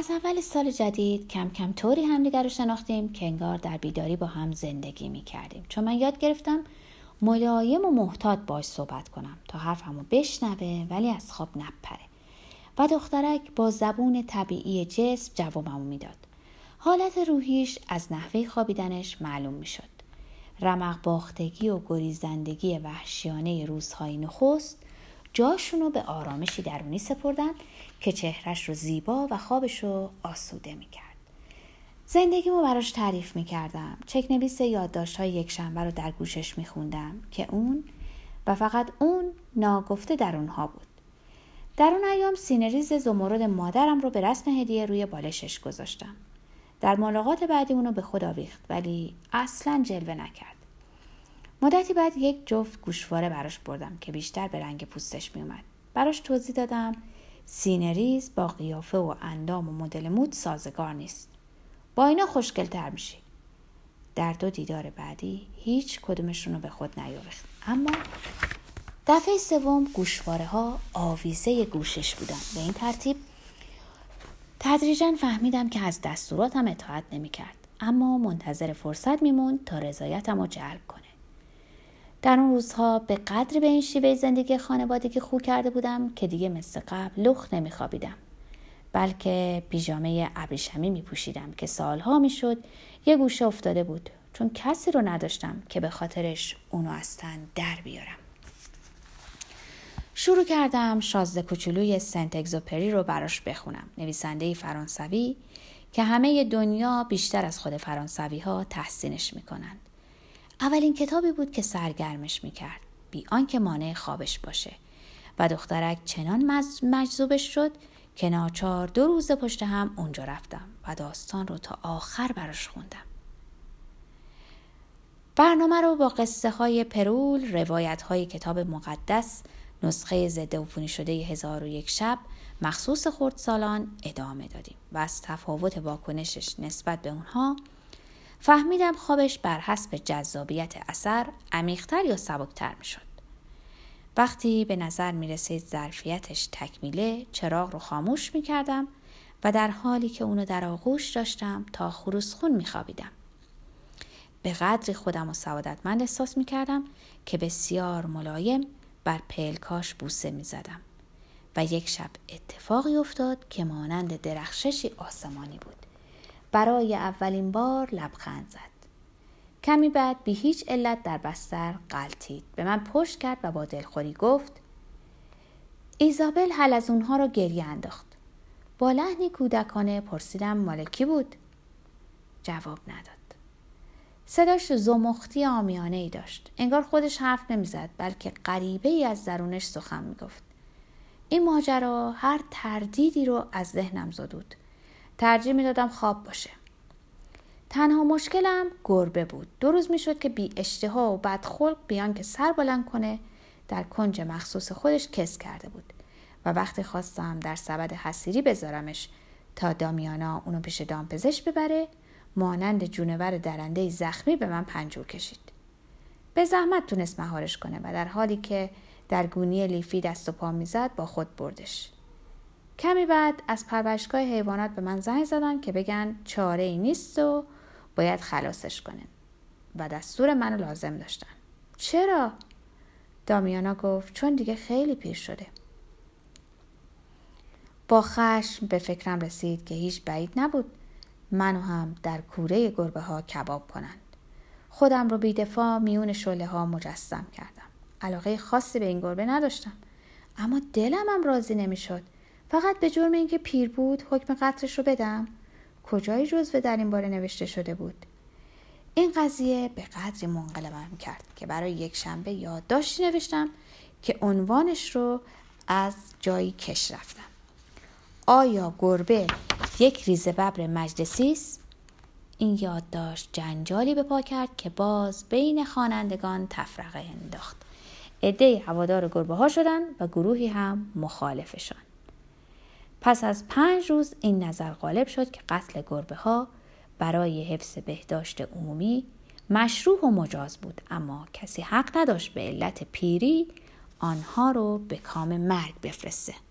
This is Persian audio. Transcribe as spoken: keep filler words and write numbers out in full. از اول سال جدید کم کم طوری همدیگر رو شناختیم که انگار در بیداری با هم زندگی می کردیم. چون من یاد گرفتم ملایم و محتاط باش صحبت کنم تا حرفمو بشنوه ولی از خواب نپره. و دخترک با زبون طبیعی جسم جوابمو میداد. حالت روحیش از نحوه خوابیدنش معلوم میشد. رمق باختگی و گریزندگی وحشیانه روزهای نخست جاشونو به آرامشی درونی سپردن که چهرش رو زیبا و خوابش رو آسوده میکرد. زندگیمو براش تعریف میکردم. چک‌نویس یادداشت‌های یکشنبه رو در گوشش میخوندم که اون و فقط اون ناگفته در اونها بود. در اون ایام سینریز زمرد مادرم رو به رسم هدیه روی بالشش گذاشتم. در ملاقات بعدی اونو به خود آویخت ولی اصلا جلوه نکرد. مدتی بعد یک جفت گوشواره براش بردم که بیشتر به رنگ پوستش میومد. براش توضیح دادم سینریز با قیافه و اندام و مدل مود سازگار نیست. با اینا خوشگل‌تر میشی. در دو دیدار بعدی هیچ کدومشون رو به خود نیاویخت. اما دفعه سوم گوشواره ها آویزه گوشش بودن. به این ترتیب تدریجاً فهمیدم که از دستوراتم اطاعت نمی کرد. اما منتظر فرصت میموند تا رضایتم رو جلب کنه. در اون روزها به قدری به این شیوه زندگی خانوادگی خو کرده بودم که دیگه مثل قبل لخت نمی خوابیدم. بلکه پیژامه ابریشمی می پوشیدم که سالها می شد یه گوشه افتاده بود. چون کسی رو نداشتم که به خاطرش اونو از تن در بیارم. شروع کردم شازده کوچولوی سنت اگزوپری رو براش بخونم. نویسندهی فرانسوی که همه دنیا بیشتر از خود فرانسوی ها تحسینش می کنند. اولین کتابی بود که سرگرمش می کرد بی آنکه مانع خوابش باشه و دخترک چنان مجذوبش شد که ناچار دو روز پشت هم اونجا رفتم و داستان رو تا آخر براش خوندم. برنامه رو با قصه های پرول، روایت های کتاب مقدس، نسخه ضد عفونی شده هزار و یک شب مخصوص خردسالان ادامه دادیم و از تفاوت واکنشش نسبت به اونها فهمیدم خوابش بر حسب جذابیت اثر عمیق‌تر یا سبک‌تر می‌شد. وقتی به نظر می‌رسید ظرفیتش تکمیله، چراغ رو خاموش می‌کردم و در حالی که اونو در آغوش داشتم تا خروسخون می‌خوابیدم. به قدری خودم رو سعادتمند احساس می‌کردم که بسیار ملایم بر پلکاش بوسه می زدم و یک شب اتفاقی افتاد که مانند درخششی آسمانی بود. برای اولین بار لبخند زد. کمی بعد بی هیچ علت در بستر غلتید. به من پشت کرد و با دلخوری گفت ایزابل حل از اونها را گریه انداخت. با لحنی کودکانه پرسیدم مالکی بود؟ جواب نداد. صداش زمختی عامیانه ای داشت. انگار خودش حرف نمی زد بلکه غریبه ای از درونش سخن می گفت. این ماجرا هر تردیدی رو از ذهنم زدود. ترجیح می دادم خواب باشه. تنها مشکلم گربه بود. دو روز می شد که بی اشتها و بدخلق بیان که سر بلند کنه در کنج مخصوص خودش کس کرده بود و وقتی خواستم در سبد حصیری بذارمش تا دامیانا اونو پیش دامپزشک ببره مانند جونور درنده زخمی به من پنجور کشید. به زحمت تونست مهارش کنه و در حالی که در گونی لیفی دست و پا میزد با خود بردش. کمی بعد از پرورشگاه حیوانات به من زنگ زدن که بگن چاره ای نیست و باید خلاصش کنن و دستور منو لازم داشتن. چرا؟ دامیانا گفت چون دیگه خیلی پیر شده. با خشم به فکرم رسید که هیچ بعید نبود منو هم در کوره گربه ها کباب کنند. خودم رو بی‌دفاع میون شعله ها مجسم کردم. علاقه خاصی به این گربه نداشتم اما دلم هم راضی نمیشد. فقط به جرم اینکه پیر بود حکم قتلش رو بدم. کجای جزوه در این باره نوشته شده بود؟ این قضیه به قدری منقلبم کرد که برای یک شنبه یادداشتی نوشتم که عنوانش رو از جایی کش رفتم. آیا گربه یک ریزه ببر مجلسی است؟ این یادداشت جنجالی به پا کرد که باز بین خوانندگان تفرقه انداخت. عده‌ای هوادار گربه ها شدند و گروهی هم مخالفشان. پس از پنج روز این نظر غالب شد که قتل گربه ها برای حفظ بهداشت عمومی مشروع و مجاز بود اما کسی حق نداشت به علت پیری آنها رو به کام مرگ بفرسته.